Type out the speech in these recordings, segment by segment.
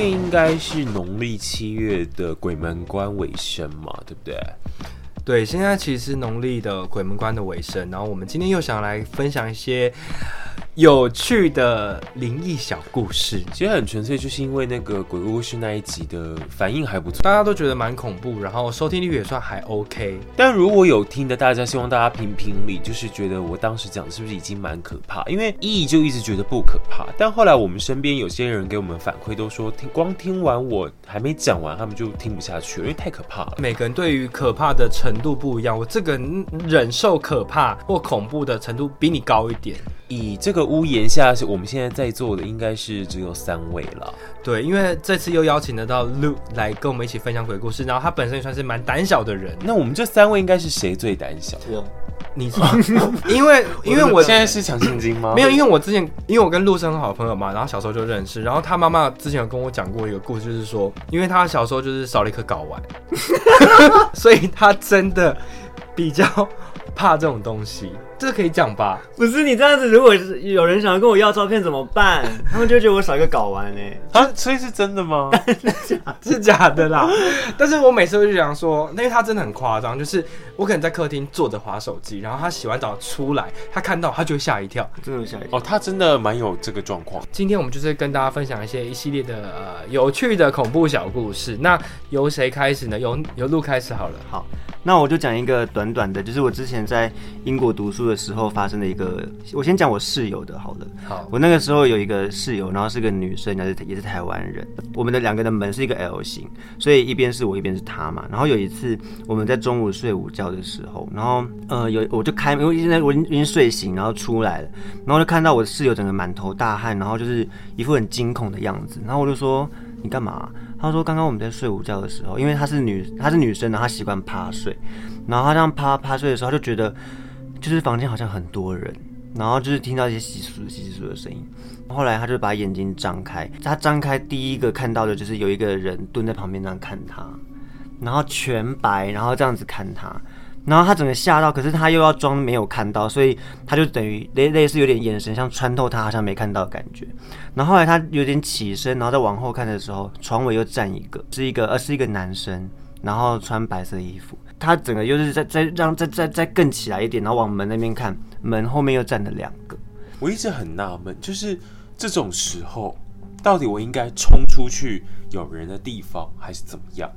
天应该是农历7月的鬼门关尾声嘛，对不对？对，现在其实农历的鬼门关的尾声，然后我们今天又想来分享一些有趣的灵异小故事。其实很纯粹，就是因为那个鬼故事那一集的反应还不错，大家都觉得蛮恐怖，然后收听率也算还 OK。但如果有听的大家，希望大家评理，就是觉得我当时讲的是不是已经蛮可怕？因为一就一直觉得不可怕，但后来我们身边有些人给我们反馈都说，光听完我还没讲完，他们就听不下去了，因为太可怕了。每个人对于可怕的程度不一样，我这个人忍受可怕或恐怖的程度比你高一点。以这个屋檐下，我们现在在座的应该是只有3位了。对，因为这次又邀请得到 Luke 来跟我们一起分享鬼故事，然后他本身也算是蛮胆小的人。那我们这3位应该是谁最胆小？我，你是因为我现在是强心经吗？没有，因为我跟 Luke 是很好的朋友嘛，然后小时候就认识。然后他妈妈之前有跟我讲过一个故事，就是说，因为他小时候就是少了一颗睾丸，所以他真的比较怕这种东西。这可以讲吧？不是你这样子，如果有人想要跟我要照片怎么办？他们就觉得我少一个睾丸欸啊！所以是真的吗？是假的啦。但是我每次都想说，因为他真的很夸张，就是我可能在客厅坐着滑手机，然后他洗完澡出来，他看到他就会吓一跳，真的吓一跳。哦，他真的蛮有这个状况。今天我们就是跟大家分享一系列的有趣的恐怖小故事。那由谁开始呢？由路开始好了。好，那我就讲一个短短的，就是我之前在英国读书的时候发生的一个，我先讲我室友的好了。好，我那个时候有一个室友，然后是个女生，也是台湾人。我们的两个的门是一个 L 型，所以一边是我，一边是她嘛。然后有一次我们在中午睡午觉的时候，然后我就开门，因为我已经睡醒，然后出来了，然后就看到我室友整个满头大汗，然后就是一副很惊恐的样子。然后我就说你干嘛啊？她说刚刚我们在睡午觉的时候，因为她是女生，然后她习惯趴睡，然后她这样趴睡的时候，她就觉得。就是房间好像很多人，然后就是听到一些窸窣的声音。后来他就把眼睛张开，他张开第一个看到的就是有一个人蹲在旁边这样看他，然后全白，然后这样子看他，然后他整个吓到，可是他又要装没有看到，所以他就等于类似有点眼神像穿透他，好像没看到的感觉。然后后来他有点起身，然后再往后看的时候，床尾又站一个，是一个男生，然后穿白色衣服。他整个又是再更起来一点，然后往门那边看，门后面又站了2个。我一直很纳闷，就是这种时候，到底我应该冲出去有人的地方，还是怎么样？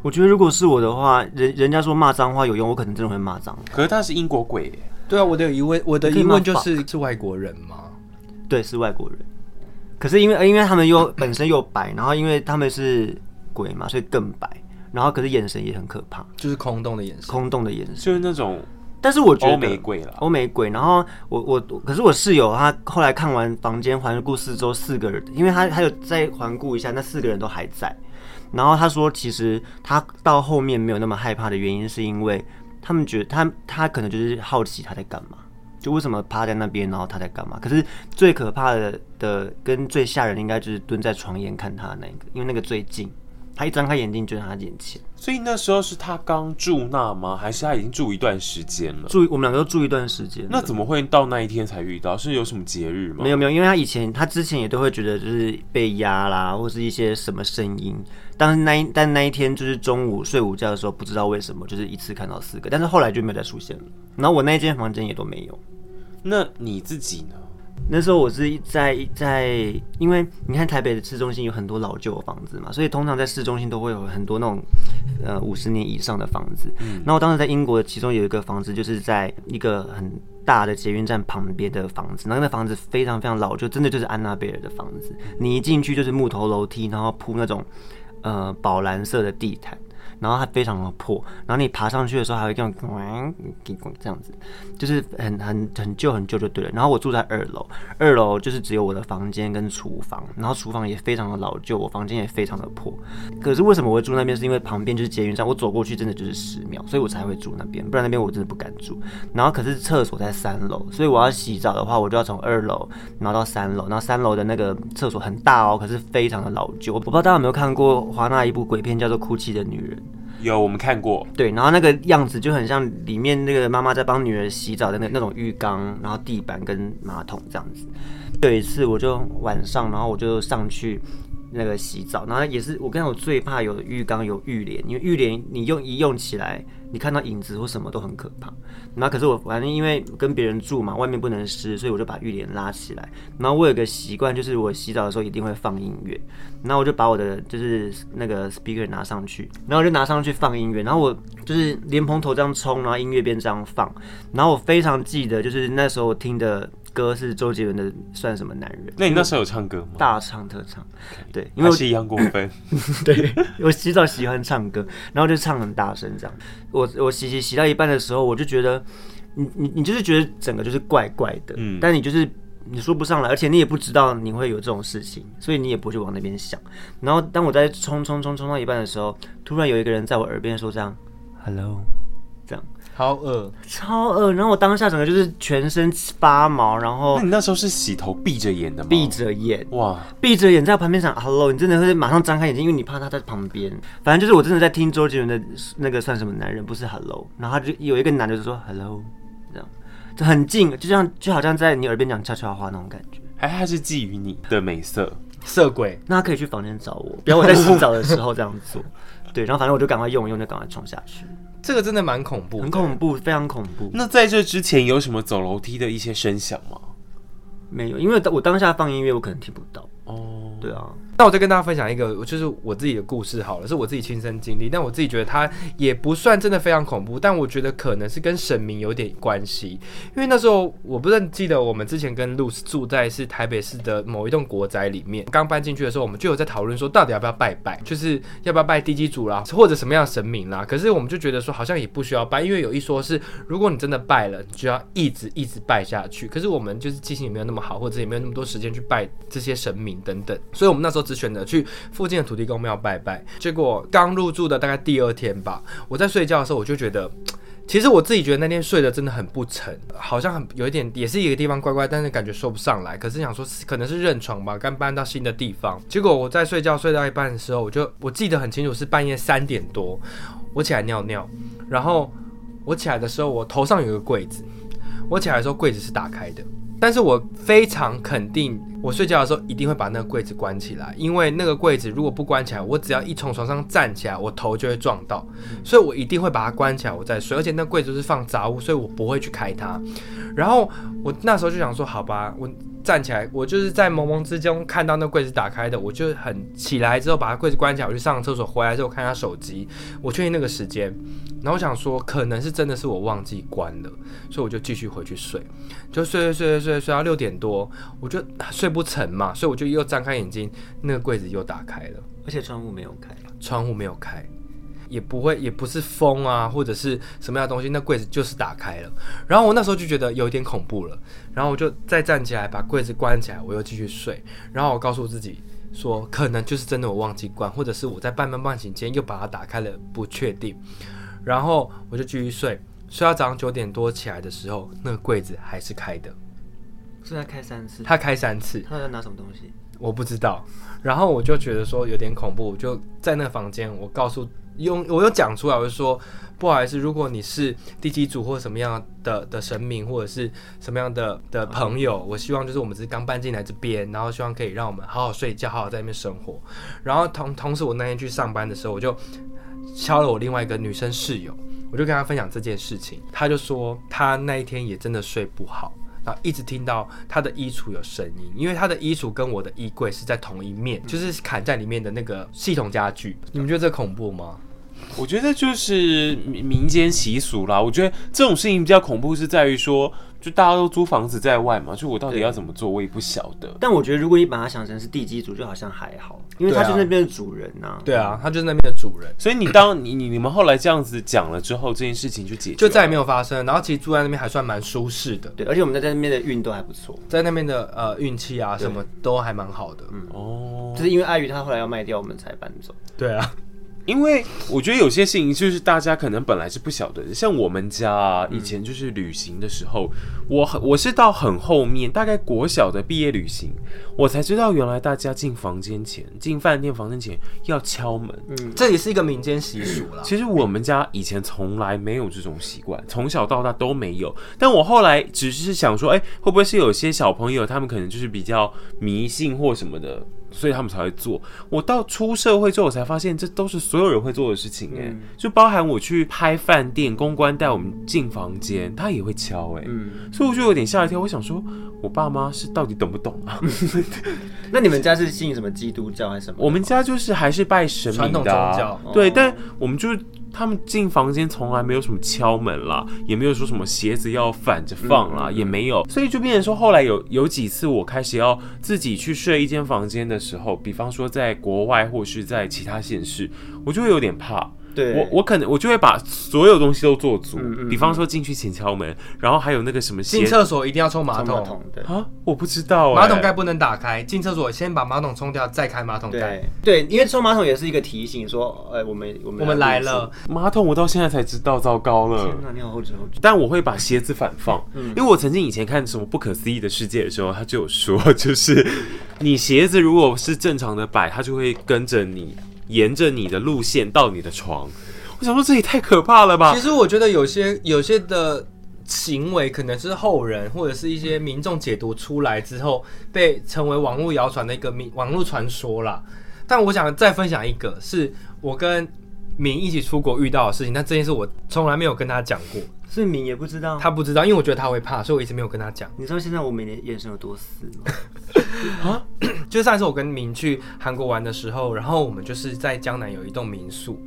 我觉得如果是我的话，人家说骂脏话有用，我可能真的会骂脏话。可是他是英国鬼耶。对啊，我的疑问就是外国人吗？对，是外国人。可是因为他们又本身又白，然后因为他们是鬼嘛，所以更白。然后可是眼神也很可怕，就是空洞的眼神，就是那种，但是我觉得欧美鬼。然后可是我室友他后来看完房间环顾四周，4个人，因为他有再环顾一下，那4个人都还在。然后他说，其实他到后面没有那么害怕的原因，是因为他们觉得他可能就是好奇他在干嘛，就为什么趴在那边，然后他在干嘛？可是最可怕的跟最吓人的应该就是蹲在床沿看他的那个，因为那个最近。他一张开眼睛就在他眼前，所以那时候是他刚住那吗？还是他已经住一段时间了？我们两个都住一段时间，那怎么会到那一天才遇到？是有什么节日吗？没有，因为他之前也都会觉得就是被压啦，或是一些什么声音，但那一天就是中午睡午觉的时候，不知道为什么就是一次看到4个，但是后来就没有再出现了。然后我那一间房间也都没有。那你自己呢？那时候我是在，因为你看台北的市中心有很多老旧的房子嘛，所以通常在市中心都会有很多那种50年以上的房子。那我当时在英国，其中有一个房子就是在一个很大的捷运站旁边的房子，然后那房子非常非常老旧，真的就是安娜贝尔的房子。你一进去就是木头楼梯，然后铺那种宝蓝色的地毯。然后它非常的破，然后你爬上去的时候还会这样，这样子，就是很旧就对了。然后我住在2楼，2楼就是只有我的房间跟厨房，然后厨房也非常的老旧，我房间也非常的破。可是为什么我会住那边？是因为旁边就是捷运站，我走过去真的就是10秒，所以我才会住那边，不然那边我真的不敢住。然后可是厕所在3楼，所以我要洗澡的话，我就要从2楼然后到3楼，然后3楼的那个厕所很大哦，可是非常的老旧。我不知道大家有没有看过华纳一部鬼片叫做《哭泣的女人》。有，我们看过。对，然后那个样子就很像里面那个妈妈在帮女儿洗澡的那种浴缸，然后地板跟马桶这样子。有一次我就晚上，然后我就上去那个洗澡，然后也是我跟我最怕有浴缸有浴帘，因为浴帘你一用起来，你看到影子或什么都很可怕。然后可是我反正因为跟别人住嘛，外面不能湿，所以我就把浴帘拉起来。然后我有个习惯，就是我洗澡的时候一定会放音乐，然后我就把我的就是那个 speaker 拿上去，然后我就拿上去放音乐，然后我就是莲蓬头这样冲，然后音乐边这样放。然后我非常记得，就是那时候我听的歌是周杰伦的《算什么男人》。那你那时候有唱歌吗？大唱特唱， okay， 对，因为我是一样过分。对，我洗澡喜欢唱歌，然后就唱很大声这样。我洗到一半的时候，我就觉得你就是觉得整个就是怪怪的，但你就是你说不上来，而且你也不知道你会有这种事情，所以你也不会去往那边想。然后当我在冲到一半的时候，突然有一个人在我耳边说这样 ，Hello， 这样。超恶，超恶！然后我当下整个就是全身发毛，然后那你那时候是洗头闭着眼的吗？闭着眼，哇！闭着眼在旁边想 ，Hello， 你真的会马上张开眼睛，因为你怕他在旁边。反正就是我真的在听周杰伦的那个算什么男人，不是 Hello。然后他就有一个男的就说 Hello， 这样就很近，就好像在你耳边讲悄悄话那种感觉。哎，他是觊觎你的美色，色鬼。那他可以去房间找我，不要我在洗澡的时候这样做。对，然后反正我就赶快用，就赶快冲下去。这个真的蛮恐怖的，很恐怖，非常恐怖。那在这之前有什么走楼梯的一些声响吗？没有，因为我当下放音乐，我可能听不到。哦，对啊。那我再跟大家分享一个，就是我自己的故事好了，是我自己亲身经历。但我自己觉得它也不算真的非常恐怖，但我觉得可能是跟神明有点关系。因为那时候我不是记得我们之前跟 Luke 住在是台北市的某一栋国宅里面，刚搬进去的时候，我们就有在讨论说到底要不要拜拜，就是要不要拜地基主啦，或者什么样的神明啦。可是我们就觉得说好像也不需要拜，因为有一说是如果你真的拜了，你就要一直拜下去。可是我们就是记性也没有那么好，或者也没有那么多时间去拜这些神明等等，所以我们那时候只选择去附近的土地公庙拜拜。结果刚入住的大概第二天吧，我在睡觉的时候我就觉得，其实我自己觉得那天睡得真的很不沉，好像很有一点，也是一个地方怪怪，但是感觉说不上来。可是想说可能是认床吧，刚搬到新的地方。结果我在睡觉睡到一半的时候，我记得很清楚是半夜3点多，我起来尿尿，然后我起来的时候我头上有一个柜子，我起来的时候柜子是打开的。但是我非常肯定，我睡觉的时候一定会把那个柜子关起来，因为那个柜子如果不关起来，我只要一从床上站起来，我头就会撞到，所以我一定会把它关起来，我再睡。而且那柜子是放杂物，所以我不会去开它。然后我那时候就想说，好吧，我站起来，我就是在蒙蒙之中看到那柜子打开的，我就很起来之后把柜子关起来，我去上了厕所，回来之后看他手机，我确定那个时间。然后我想说，可能是真的是我忘记关了，所以我就继续回去睡，就睡到6点多，我就睡不沉嘛，所以我就又张开眼睛，那个柜子又打开了，而且窗户没有开，也不是风啊，或者是什么样的东西，那柜子就是打开了。然后我那时候就觉得有点恐怖了，然后我就再站起来把柜子关起来，我又继续睡。然后我告诉自己说，可能就是真的我忘记关，或者是我在半醒间又把它打开了，不确定。然后我就继续睡到早上9点多起来的时候，那个柜子还是开的。所以他开3次？他开3次。他在拿什么东西？我不知道。然后我就觉得说有点恐怖，我就在那个房间，我又讲出来，我就说不好意思，如果你是地基主或什么样的神明，或者是什么样的朋友，我希望就是我们只是刚搬进来这边，然后希望可以让我们好好睡觉，好好在那边生活。然后同时我那天去上班的时候，我就敲了我另外一个女生室友，我就跟她分享这件事情，她就说她那一天也真的睡不好，然后一直听到她的衣橱有声音，因为她的衣橱跟我的衣柜是在同一面，就是砍在里面的那个系统家具。你们觉得这恐怖吗？我觉得就是民间习俗啦。我觉得这种事情比较恐怖是在于说，就大家都租房子在外嘛，就我到底要怎么做，我也不晓得。但我觉得如果你把它想成是地基主，就好像还好，因为他就是那边的主人啊。对啊，他就是那边的主人。所以你们后来这样子讲了之后，这件事情就解决了，就再也没有发生。然后其实住在那边还算蛮舒适的，对，而且我们在那边的运都还不错，在那边的运气啊什么都还蛮好的。哦，就是因为碍于他后来要卖掉，我们才搬走。对啊。因为我觉得有些事情就是大家可能本来是不晓得的，像我们家啊，以前就是旅行的时候，我是到很后面，大概国小的毕业旅行，我才知道原来大家进饭店房间前要敲门，这也是一个民间习俗啦。其实我们家以前从来没有这种习惯，从小到大都没有。但我后来只是想说，会不会是有些小朋友他们可能就是比较迷信或什么的。所以他们才会做。我到出社会之后，我才发现这都是所有人会做的事情哎、欸嗯，就包含我去拍饭店，公关带我们进房间，他也会敲哎、欸嗯，所以我就有点吓一跳。我想说，我爸妈是到底懂不懂啊？那你们家是信什么基督教还是什么？我们家就是还是拜神明的、啊、传统宗教，对，但我们就是。他们进房间从来没有什么敲门啦，也没有说什么鞋子要反着放啦、嗯、也没有，所以就变成说后来有几次我开始要自己去睡一间房间的时候，比方说在国外或是在其他县市，我就会有点怕，对，我可能我就会把所有东西都做足，嗯嗯嗯，比方说进去前敲门，然后还有那个什么进厕所一定要冲马桶啊，我不知道、欸、马桶盖不能打开，进厕所先把马桶冲掉再开马桶盖， 对，因为冲马桶也是一个提醒说，我们来了，马桶我到现在才知道，糟糕了，天哪，你好后知，但我会把鞋子反放、嗯、因为我曾经以前看什么不可思议的世界的时候，他就有说就是你鞋子如果是正常的摆，他就会跟着你沿着你的路线到你的床，我想说这也太可怕了吧！其实我觉得有些的行为可能是后人或者是一些民众解读出来之后，被成为网络谣传的一个网络传说啦。但我想再分享一个，是我跟明一起出国遇到的事情，但这件事我从来没有跟他讲过。所以明也不知道，他不知道，因为我觉得他会怕，所以我一直没有跟他讲。你知道现在我每年眼神有多死吗？就是上一次我跟明去韩国玩的时候，然后我们就是在江南有一栋民宿，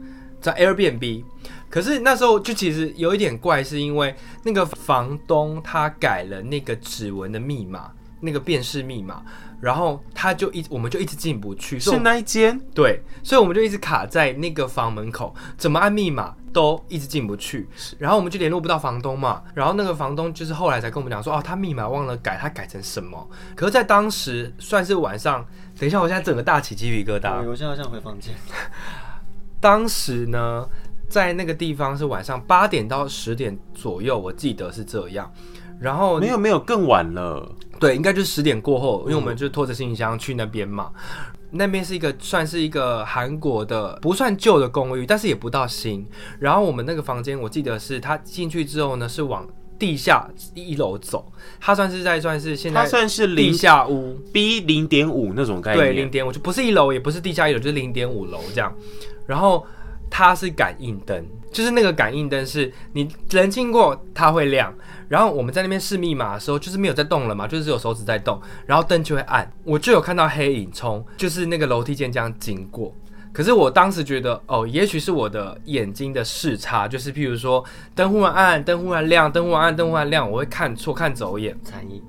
叫 Airbnb。可是那时候就其实有一点怪，是因为那个房东他改了那个指纹的密码，那个辨识密码，然后他就我们就一直进不去，是那一间？对，所以我们就一直卡在那个房门口，怎么按密码都一直进不去，然后我们就联络不到房东嘛，然后那个房东就是后来才跟我们讲说，哦，他密码忘了改，他改成什么？可是，在当时算是晚上，等一下，我现在整个大起鸡皮疙瘩。我现在好想回房间。当时呢，在那个地方是晚上8点到10点左右，我记得是这样。然后没有更晚了，对，应该就是10点过后，因为我们就拖着行李箱去那边嘛。那边是一个算是一个韩国的不算旧的公寓，但是也不到新。然后我们那个房间，我记得是他进去之后呢，是往地下1楼走，它算是现在它算是地下屋 B0.5 那种概念，对，0.5就不是1楼，也不是地下1楼，就是0.5楼这样。然后它是感应灯，就是那个感应灯是你人经过它会亮。然后我们在那边试密码的时候，就是没有在动了嘛，就是只有手指在动，然后灯就会暗，我就有看到黑影从就是那个楼梯间这样经过。可是我当时觉得，哦，也许是我的眼睛的视差，就是譬如说灯忽然暗，灯忽然亮，灯忽然暗，灯忽然亮，我会看错，看走眼，残影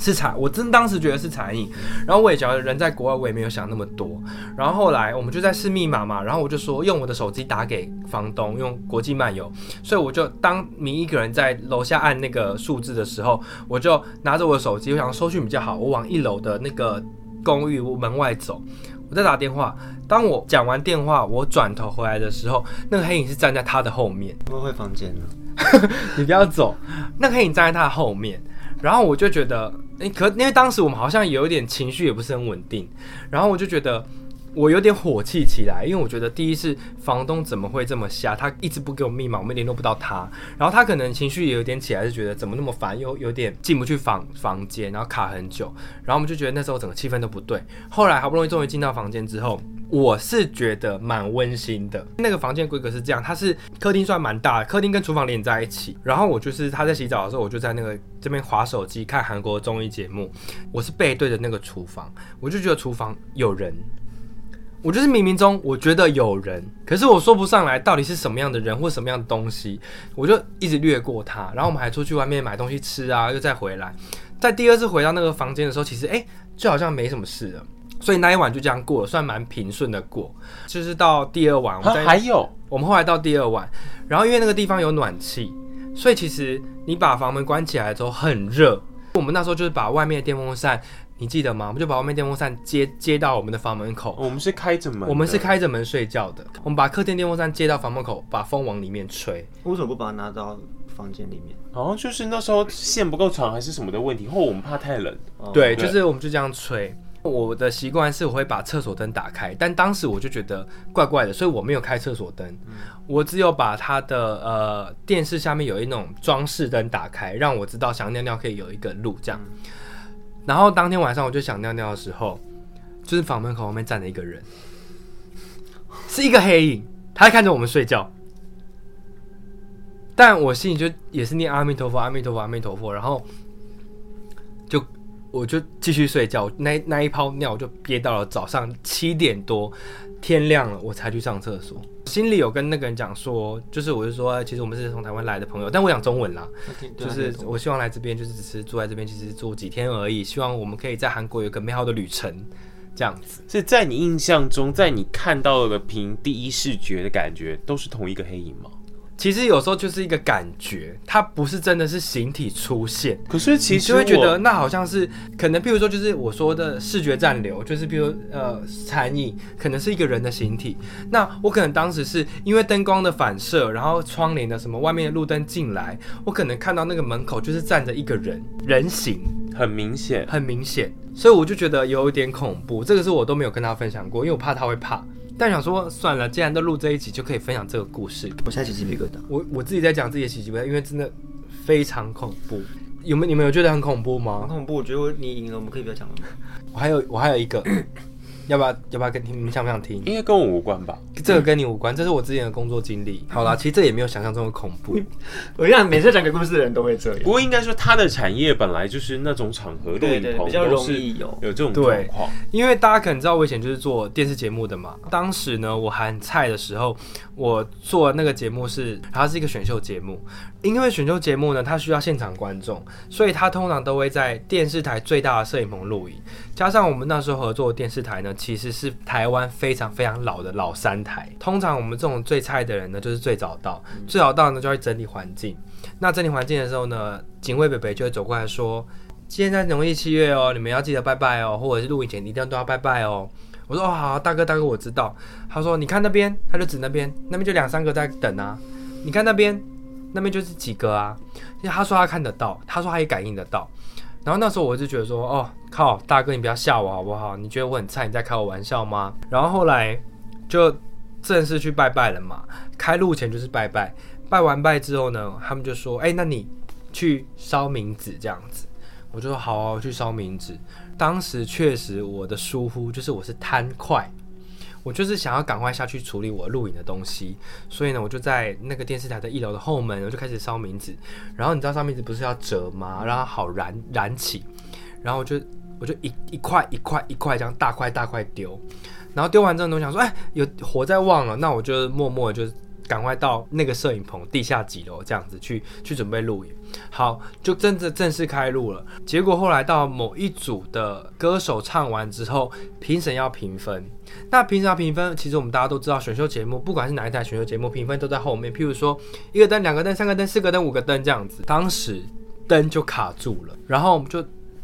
是残，我真当时觉得是残影。然后我也觉得人在国外，我也没有想那么多。然后后来我们就在试密码嘛，然后我就说用我的手机打给房东，用国际漫游。所以我就当明一个人在楼下按那个数字的时候，我就拿着我的手机，我想收讯比较好，我往1楼的那个公寓门外走。我在打电话，当我讲完电话，我转头回来的时候，那个黑影是站在他的后面。我回房间了，你不要走。那个黑影站在他的后面，然后我就觉得。因为当时我们好像有一点情绪也不是很稳定，然后我就觉得我有点火气起来，因为我觉得第一是房东怎么会这么瞎，他一直不给我密码，我们联络不到他，然后他可能情绪也有点起来，就觉得怎么那么烦，又有点进不去房间，然后卡很久，然后我们就觉得那时候整个气氛都不对。后来好不容易终于进到房间之后，我是觉得蛮温馨的。那个房间规格是这样，它是客厅算蛮大的，客厅跟厨房连在一起。然后我就是他在洗澡的时候，我就在那个这边滑手机看韩国综艺节目，我是背对着那个厨房，我就觉得厨房有人。我就是冥冥中我觉得有人，可是我说不上来到底是什么样的人或什么样的东西，我就一直略过它。然后我们还出去外面买东西吃啊，又再回来。在第二次回到那个房间的时候，其实就好像没什么事了。所以那一晚就这样过了，算蛮平顺的过。就是到第二晚，我们后来到第二晚，然后因为那个地方有暖气，所以其实你把房门关起来之后很热。我们那时候就是把外面的电风扇。你记得吗？我们就把外面电风扇接到我们的房门口。我们是开着门的，我们是开着门睡觉的。我们把客厅电风扇接到房门口，把风往里面吹。为什么不把它拿到房间里面？好像就是那时候线不够长还是什么的问题，或我们怕太冷。对，就是我们就这样吹。我的习惯是我会把厕所灯打开，但当时我就觉得怪怪的，所以我没有开厕所灯，我只有把它的电视下面有一种装饰灯打开，让我知道想尿尿可以有一个路这样。然后当天晚上我就想尿尿的时候，就是房门口外面站了一个人，是一个黑影，他在看着我们睡觉。但我心里就也是念阿弥陀佛，阿弥陀佛，阿弥陀佛，然后就我就继续睡觉。那一泡尿我就憋到了早上7点多，天亮了我才去上厕所。心里有跟那个人讲说，就是我就说，其实我们是从台湾来的朋友，但我讲中文啦，就是我希望来这边就是只是住在这边，其实住几天而已，希望我们可以在韩国有个美好的旅程。这样子是在你印象中，在你看到的凭第一视觉的感觉，都是同一个黑影吗？其实有时候就是一个感觉，它不是真的是形体出现。可是其实你就会觉得那好像是可能，譬如说就是我说的视觉暂留，就是譬如残影，可能是一个人的形体。那我可能当时是因为灯光的反射，然后窗帘的什么外面的路灯进来，我可能看到那个门口就是站着一个人形，很明显，很明显。所以我就觉得有一点恐怖，这个是我都没有跟他分享过，因为我怕他会怕。但想说算了，既然都录这一集，就可以分享这个故事。我现在起鸡皮疙瘩，我自己在讲自己的起鸡皮疙瘩，因为真的非常恐怖。你们有觉得很恐怖吗？很恐怖，我觉得你赢了，我们可以不要讲了。我还有一个，要不要跟你们想不想听？应该跟我无关吧？这个跟你无关，这是我之前的工作经历。好啦，其实这也没有想象中的恐怖。我跟你讲，每次讲个故事的人都会这样。不过应该说，他的产业本来就是那种场合，对对，比较容易有这种状况。因为大家可能知道，我以前就是做电视节目的嘛。当时呢，我喊菜的时候，我做那个节目是，它是一个选秀节目。因为选秀节目呢，它需要现场观众，所以它通常都会在电视台最大的摄影棚录影。加上我们那时候合作的电视台呢，其实是台湾非常非常老的老三台。通常我们这种最菜的人呢，就是最早到，最早到呢就会整理环境。那整理环境的时候呢，警卫伯伯就会走过来说：“现在农历7月哦，你们要记得拜拜哦，或者是录影前一定要都要拜拜哦。”我说：“哦，好，大哥，大哥，我知道。”他说：“你看那边，他就指那边，那边就2-3个在等啊。你看那边，那边就是几个啊。”他说他看得到，他说他也感应得到。然后那时候我就觉得说，哦靠，大哥你不要吓我好不好？你觉得我很菜，你在开我玩笑吗？然后后来就正式去拜拜了嘛，开路前就是拜拜，拜完拜之后呢，他们就说，哎，那你去烧冥纸这样子。我就说好啊，我去烧冥纸。当时确实我的疏忽就是我是贪快，我就是想要赶快下去处理我录影的东西，所以呢，我就在那个电视台的1楼的后门，我就开始烧冥纸。然后你知道烧冥纸不是要折吗？让它好燃起。然后我就一块一块这样大块丢。然后丢完之后，我想说，哎，有火在旺了，那我就默默就赶快到那个摄影棚地下几楼这样子去准备录影。好，就真的正式开录了。结果后来到某一组的歌手唱完之后，评审要评分。那评审要评分，其实我们大家都知道，选秀节目不管是哪一台选秀节目，评分都在后面。譬如说1个灯、2个灯、3个灯、4个灯、5个灯这样子。当时灯就卡住了，然后我们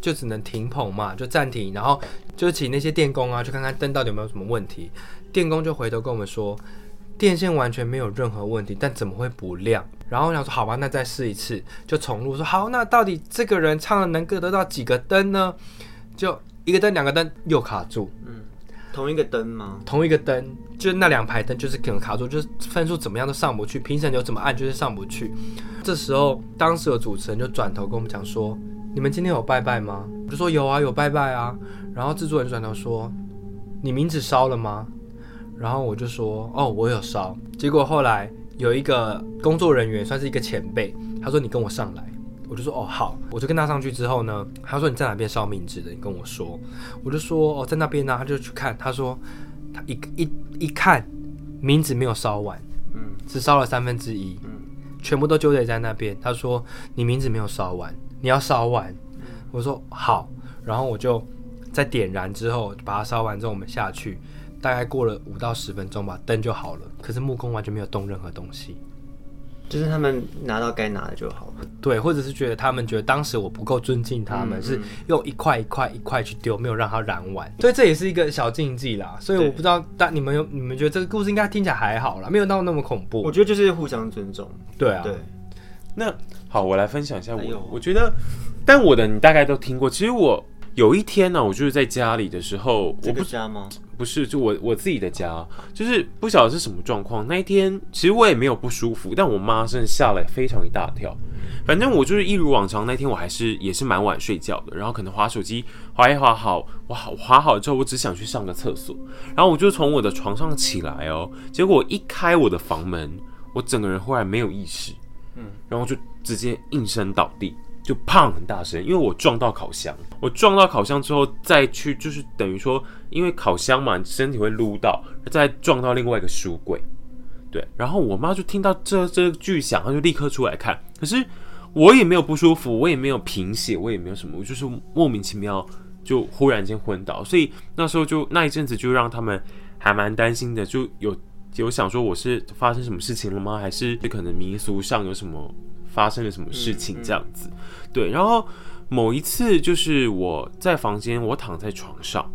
就只能停棚嘛，就暂停，然后就请那些电工啊去看看灯到底有没有什么问题。电工就回头跟我们说，电线完全没有任何问题，但怎么会不亮？然后我想说，好吧，那再试一次，就重录说，好，那到底这个人唱的能够得到几个灯呢？就1个灯、2个灯又卡住。同一个灯吗？同一个灯，就那2排灯就是可能卡住，就是分数怎么样都上不去，评审有怎么按就是上不去。这时候，当时的主持人就转头跟我们讲说：“你们今天有拜拜吗？”我就说：“有啊，有拜拜啊。”然后制作人转头说：“你冥纸烧了吗？”然后我就说，哦，我有烧。结果后来有一个工作人员，算是一个前辈，他说你跟我上来。我就说，哦，好。我就跟他上去之后呢，他说你在哪边烧冥纸的？你跟我说。我就说，哦，在那边啊。他就去看，他说他一看，冥纸没有烧完，只烧了1/3，全部都纠结在那边。他说你冥纸没有烧完，你要烧完。我说好。然后我就在点燃之后把它烧完之后，我们下去。大概过了5到10分钟吧，灯就好了。可是木工完全没有动任何东西，就是他们拿到该拿的就好了。对，或者是他们觉得当时我不够尊敬他们，是用一块一块去丢，没有让它燃完。所以这也是一个小禁忌啦。所以我不知道，但你们觉得这个故事应该听起来还好啦，没有到那么恐怖。我觉得就是互相尊重。对啊。对。那好，我来分享一下我觉得，但我的你大概都听过。其实我有一天呢、啊，我就是在家里的时候，这个家吗？不是，就我自己的家，就是不晓得是什么状况。那一天其实我也没有不舒服，但我妈真的吓了非常一大跳。反正我就是一如往常，那天我也是蛮晚睡觉的，然后可能滑手机滑一滑好，哇，滑好之后我只想去上个厕所，然后我就从我的床上起来哦，结果一开我的房门，我整个人忽然没有意识，然后就直接应声倒地。就砰很大声，因为我撞到烤箱。我撞到烤箱之后再去，就是等于说，因为烤箱嘛，身体会撸到，再撞到另外一个书柜。对，然后我妈就听到这巨响，她就立刻出来看。可是我也没有不舒服，我也没有贫血，我也没有什么，我就是莫名其妙就忽然间昏倒。所以那时候就那一阵子就让他们还蛮担心的，就有想说我是发生什么事情了吗？还是可能民俗上有什么？发生了什么事情这样子，对。然后某一次就是我在房间，我躺在床上，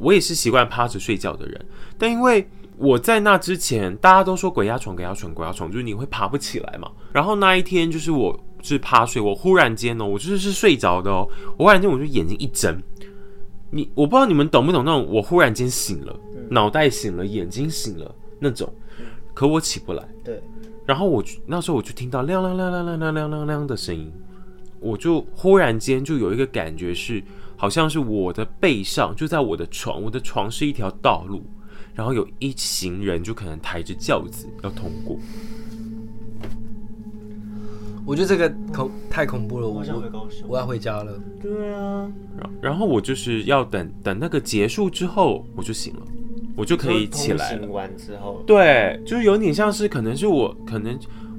我也是习惯趴着睡觉的人，但因为我在那之前大家都说鬼压床鬼压床鬼压床，就是你会爬不起来嘛。然后那一天就是我是趴睡，我忽然间哦，我就是睡着的哦，我忽然间我就眼睛一睁，我不知道你们懂不懂那种我忽然间醒了，脑袋醒了，眼睛醒了那种，可我起不来。对。然后那时候我就听到亮亮亮亮亮亮亮亮亮的声音，我就忽然间就有一个感觉是，好像是我的背上，就在我的床，我的床是一条道路，然后有一行人就可能抬着轿子要通过。我觉得这个太恐怖了，我要回家了。对啊。然后我就是要等那个结束之后，我就醒了。我就可以起来了。通行完之后，对，就是有点像是，可能是我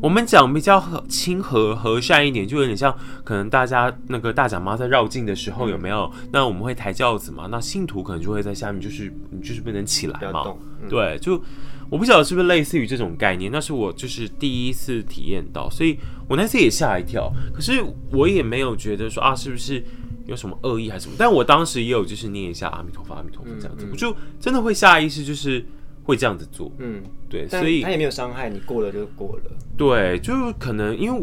们讲比较亲和和善一点，就有点像可能大家那个大甲妈在绕境的时候有没有？那我们会抬轿子嘛？那信徒可能就会在下面，就是你就是不能起来嘛。对，就我不晓得是不是类似于这种概念，那是我就是第一次体验到，所以我那次也吓一跳。可是我也没有觉得说啊，是不是？有什么恶意还是什么？但我当时也有就是念一下阿弥陀佛阿弥陀佛这样子，我就真的会下意识就是会这样子做。嗯，对，所以他也没有伤害你，过了就过了。对，就可能因为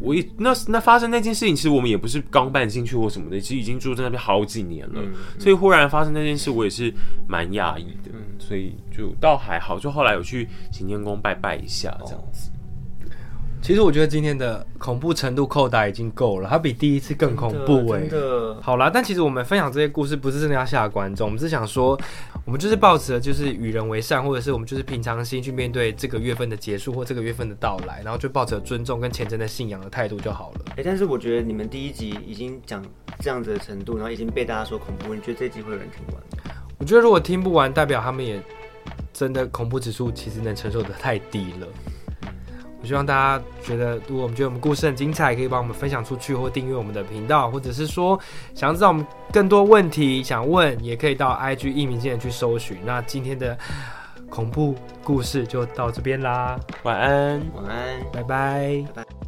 我那发生那件事情，其实我们也不是刚搬进去或什么的，其实已经住在那边好几年了，所以忽然发生那件事，我也是蛮讶异的。所以就倒还好，就后来有去行天宫拜拜一下这样子。其实我觉得今天的恐怖程度扣打已经够了，它比第一次更恐怖哎、欸。好啦，但其实我们分享这些故事不是真的要吓观众，我们是想说，我们就是抱持的就是与人为善，或者是我们就是平常心去面对这个月份的结束或这个月份的到来，然后就抱着尊重跟虔诚的信仰的态度就好了。哎、欸，但是我觉得你们第一集已经讲这样子的程度，然后已经被大家说恐怖，你觉得这集会有人听完？我觉得如果听不完，代表他们也真的恐怖指数其实能承受的太低了。我希望大家觉得，如果我们觉得我们故事很精彩，可以帮我们分享出去，或订阅我们的频道，或者是说想要知道我们更多问题想问，也可以到 IG 羿旼驚人去搜寻。那今天的恐怖故事就到这边啦，晚安，晚安，拜拜，拜拜。